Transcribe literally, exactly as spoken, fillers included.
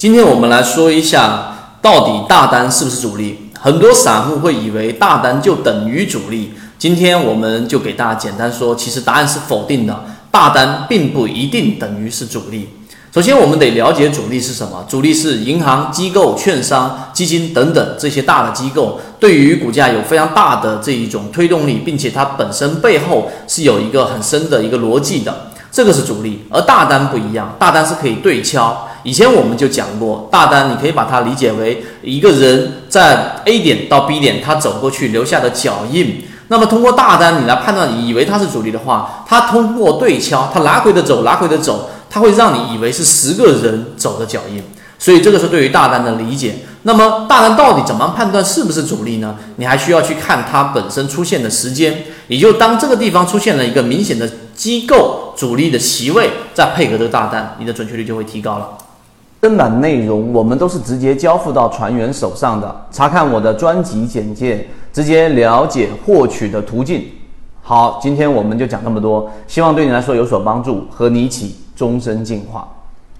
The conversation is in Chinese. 今天我们来说一下，到底大单是不是主力？很多散户会以为大单就等于主力。今天我们就给大家简单说，其实答案是否定的，大单并不一定等于是主力。首先，我们得了解主力是什么。主力是银行、机构、券商、基金等等这些大的机构，对于股价有非常大的这一种推动力，并且它本身背后是有一个很深的一个逻辑的，这个是主力。而大单不一样，大单是可以对敲。以前我们就讲过，大单你可以把它理解为一个人在 A 点到 B 点他走过去留下的脚印。那么通过大单你来判断，你以为它是主力的话，它通过对敲，它来回的走，来回的走，它会让你以为是十个人走的脚印，所以这个是对于大单的理解。那么大单到底怎么判断是不是主力呢？你还需要去看它本身出现的时间，也就当这个地方出现了一个明显的机构主力的席位，再配合这个大单，你的准确率就会提高了。正版内容我们都是直接交付到船员手上的，查看我的专辑简介，直接了解获取的途径。好，今天我们就讲这么多，希望对你来说有所帮助，和你一起终身进化。